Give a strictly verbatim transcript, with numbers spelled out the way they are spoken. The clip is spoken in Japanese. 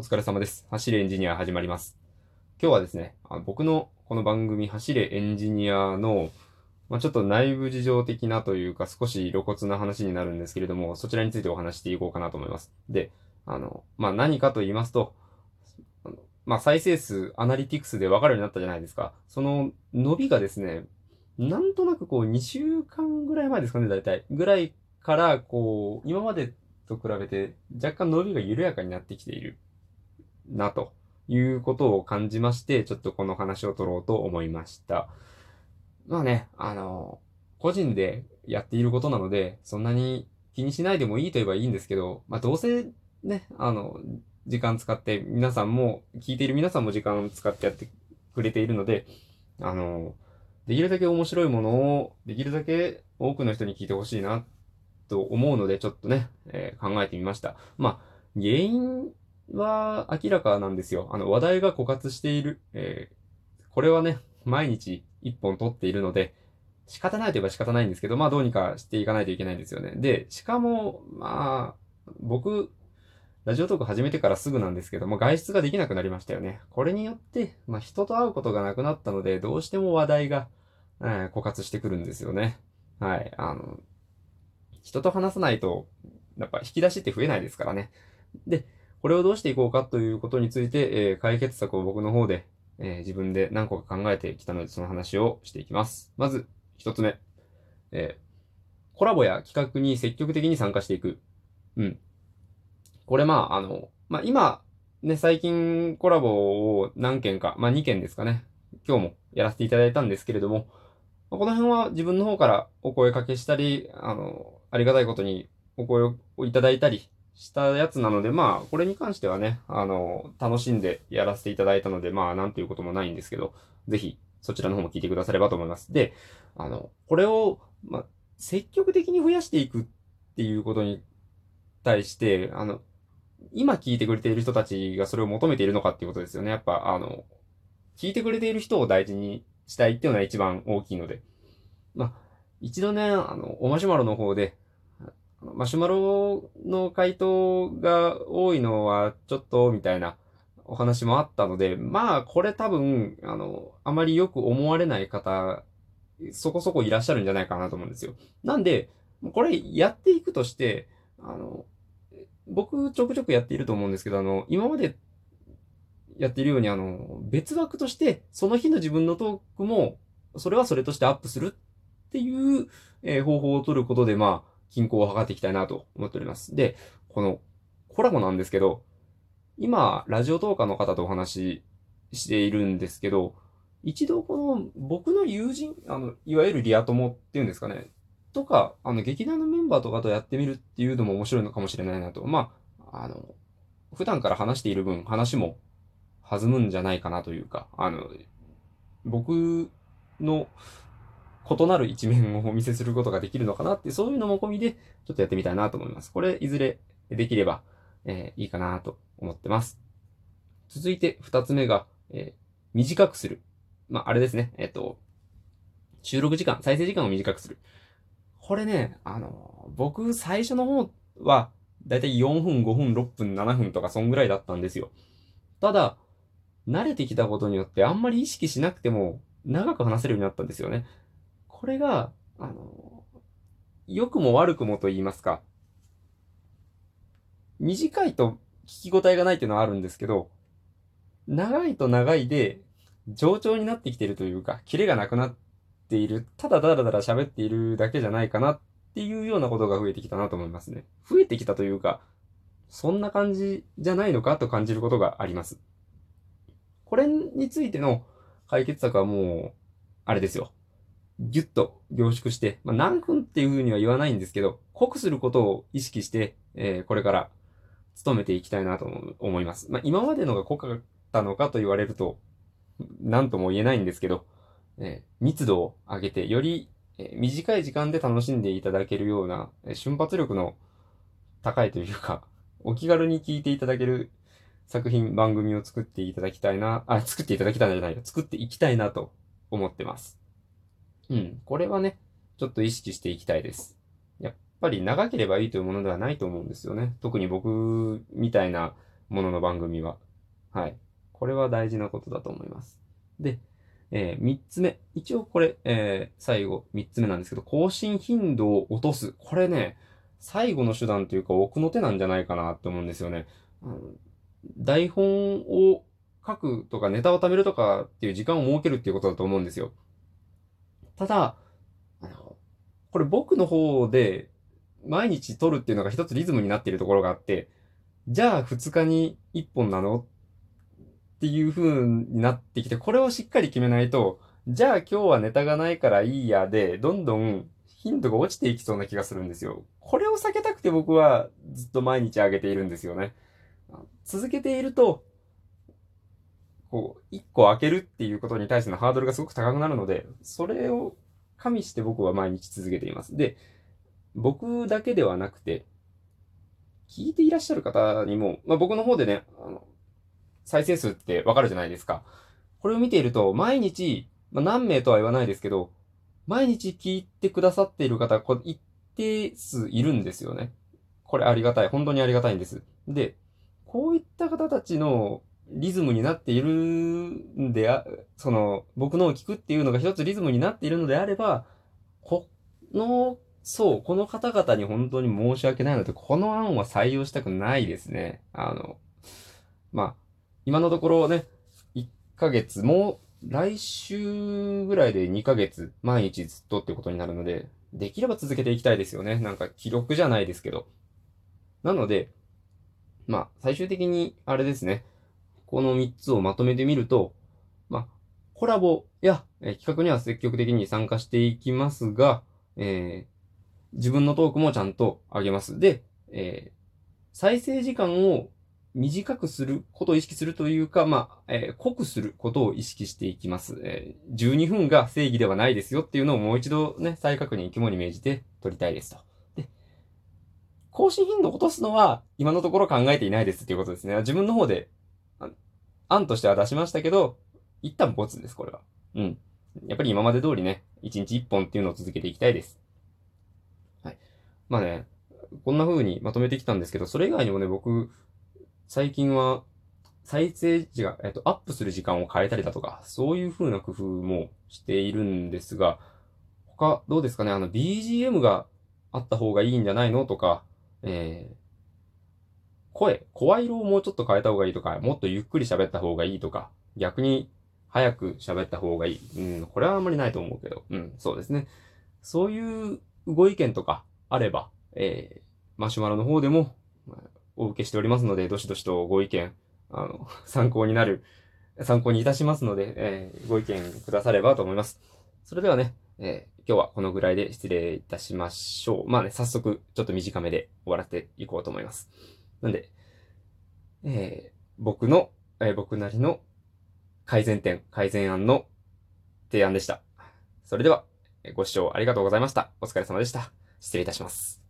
お疲れ様です。走れエンジニア始まります。今日はですね、あの僕のこの番組走れエンジニアの、まあ、ちょっと内部事情的なというか少し露骨な話になるんですけれども、そちらについてお話していこうかなと思います。で、あの、まあ、何かと言いますと、まあ、再生数、アナリティクスで分かるようになったじゃないですか。その伸びがですね、なんとなくこうにしゅうかんぐらい前ですかね、だいたい。ぐらいからこう、今までと比べて若干伸びが緩やかになってきているなということを感じまして、ちょっとこの話を取ろうと思いました。まあね、あの個人でやっていることなのでそんなに気にしないでもいいといえばいいんですけど、まあどうせね、あの時間使って、皆さんも聞いている皆さんも時間を使ってやってくれているので、あのできるだけ面白いものをできるだけ多くの人に聞いてほしいなと思うので、ちょっとね、えー、考えてみました。まあ原因は明らかなんですよ。あの話題が枯渇している、えー、これはね、毎日一本撮っているので仕方ないといえば仕方ないんですけど、まあどうにかしていかないといけないんですよね。で、しかもまあ僕ラジオトーク始めてからすぐなんですけども、外出ができなくなりましたよね。これによって、まあ、人と会うことがなくなったので、どうしても話題が、えー、枯渇してくるんですよね。はい、あの人と話さないとやっぱ引き出しって増えないですからね。で、これをどうしていこうかということについて、えー、解決策を僕の方で、えー、自分で何個か考えてきたので、その話をしていきます。まず一つ目、えー、コラボや企画に積極的に参加していく。うん。これまああのまあ今ね、最近コラボを何件か、まあにけんですかね、今日もやらせていただいたんですけれども、この辺は自分の方からお声掛けしたり、あのありがたいことにお声をいただいたりしたやつなので、まあこれに関してはね、あの楽しんでやらせていただいたので、まあなんていうこともないんですけど、ぜひそちらの方も聞いてくださればと思います。で、あのこれを、まあ、積極的に増やしていくっていうことに対して、あの今聞いてくれている人たちがそれを求めているのかっていうことですよね。やっぱあの聞いてくれている人を大事にしたいっていうのが一番大きいので、まあ一度ね、あのおマシュマロの方でマシュマロの回答が多いのはちょっとみたいなお話もあったので、まあこれ多分あのあまりよく思われない方そこそこいらっしゃるんじゃないかなと思うんですよ。なんでこれやっていくとして、あの僕ちょくちょくやっていると思うんですけど、あの今までやっているように、あの別枠としてその日の自分のトークもそれはそれとしてアップするっていう、えー、方法を取ることで、まあ均衡を図っていきたいなと思っております。で、このコラボなんですけど、今、ラジオトーカーの方とお話ししているんですけど、一度この僕の友人、あの、いわゆるリア友っていうんですかね、とか、あの、劇団のメンバーとかとやってみるっていうのも面白いのかもしれないなと。まあ、あの、普段から話している分、話も弾むんじゃないかなというか、あの、僕の、異なる一面をお見せすることができるのかなって、そういうのも込みで、ちょっとやってみたいなと思います。これ、いずれできれば、えー、いいかなと思ってます。続いて、二つ目が、えー、短くする。まあ、あれですね。えっと、収録時間、再生時間を短くする。これね、あの、僕、最初の方は、だいたいよんぷん、ごふん、ろっぷん、ななふんとか、そんぐらいだったんですよ。ただ、慣れてきたことによって、あんまり意識しなくても、長く話せるようになったんですよね。これが、あの、良くも悪くもと言いますか、短いと聞き応えがないっていうのはあるんですけど、長いと長いで冗長になってきているというか、キレがなくなっている、ただだらだら喋っているだけじゃないかなっていうようなことが増えてきたなと思いますね。増えてきたというか、そんな感じじゃないのかと感じることがあります。これについての解決策はもう、あれですよ。ギュッと凝縮して、まあ、何分っていうふうには言わないんですけど、濃くすることを意識して、えー、これから努めていきたいなと思います。まあ、今までのが濃かったのかと言われると、何とも言えないんですけど、えー、密度を上げて、より短い時間で楽しんでいただけるような、瞬発力の高いというか、お気軽に聞いていただける作品、番組を作っていただきたいな、あ、作っていただきたいんじゃないよ。作っていきたいなと思ってます。うん。これはね、ちょっと意識していきたいです。やっぱり長ければいいというものではないと思うんですよね。特に僕みたいなものの番組は。はい。これは大事なことだと思います。で、えー、みっつめ。一応これ、えー、最後みっつめなんですけど、更新頻度を落とす。これね、最後の手段というか奥の手なんじゃないかなって思うんですよね。あの台本を書くとかネタを貯めるとかっていう時間を設けるっていうことだと思うんですよ。ただ、あのこれ僕の方で毎日撮るっていうのが一つリズムになっているところがあって、じゃあふつかにいっぽんなのっていう風になってきて、これをしっかり決めないと、じゃあ今日はネタがないからいいやで、どんどん頻度が落ちていきそうな気がするんですよ。これを避けたくて僕はずっと毎日上げているんですよね。続けていると、こう、一個開けるっていうことに対してのハードルがすごく高くなるので、それを加味して僕は毎日続けています。で、僕だけではなくて、聞いていらっしゃる方にも、まあ僕の方でね、あの、再生数ってわかるじゃないですか。これを見ていると、毎日、まあ何名とは言わないですけど、毎日聞いてくださっている方、これ一定数いるんですよね。これありがたい。本当にありがたいんです。で、こういった方たちのリズムになっているんであ、その、僕のを聞くっていうのが一つリズムになっているのであれば、この、そう、この方々に本当に申し訳ないので、この案は採用したくないですね。あの、まあ、今のところね、いっかげつも、来週ぐらいでにかげつ、毎日ずっとってことになるので、できれば続けていきたいですよね。なんか記録じゃないですけど。なので、まあ、最終的に、あれですね。このみっつをまとめてみると、まあ、コラボや、えー、企画には積極的に参加していきますが、えー、自分のトークもちゃんと上げます。で、えー、再生時間を短くすることを意識するというか、まあ、えー、濃くすることを意識していきます。えー、じゅうにふんが正義ではないですよっていうのをもう一度ね、再確認、肝に銘じて撮りたいですと。更新頻度を落とすのは今のところ考えていないですっていうことですね。自分の方で案としては出しましたけど、一旦ボツです、これは。うん。やっぱり今まで通りね、いちにちいっぽんっていうのを続けていきたいです。はい。まあね、こんな風にまとめてきたんですけど、それ以外にもね、僕、最近は再生時間、えっと、アップする時間を変えたりだとか、そういう風な工夫もしているんですが、他、どうですかね、あの、ビージーエム があった方がいいんじゃないのとか、えー、声、声色をもうちょっと変えた方がいいとか、もっとゆっくり喋った方がいいとか、逆に早く喋った方がいい。うん、これはあんまりないと思うけど、うん、そうですね。そういうご意見とかあれば、えー、マシュマロの方でもお受けしておりますので、どしどしとご意見、あの、参考になる、参考にいたしますので、えー、ご意見くださればと思います。それではね、えー、今日はこのぐらいで失礼いたしましょう。まあね、早速、ちょっと短めで終わらせていこうと思います。なんで、えー、僕の、えー、僕なりの改善点、改善案の提案でした。それでは、ご視聴ありがとうございました。お疲れ様でした。失礼いたします。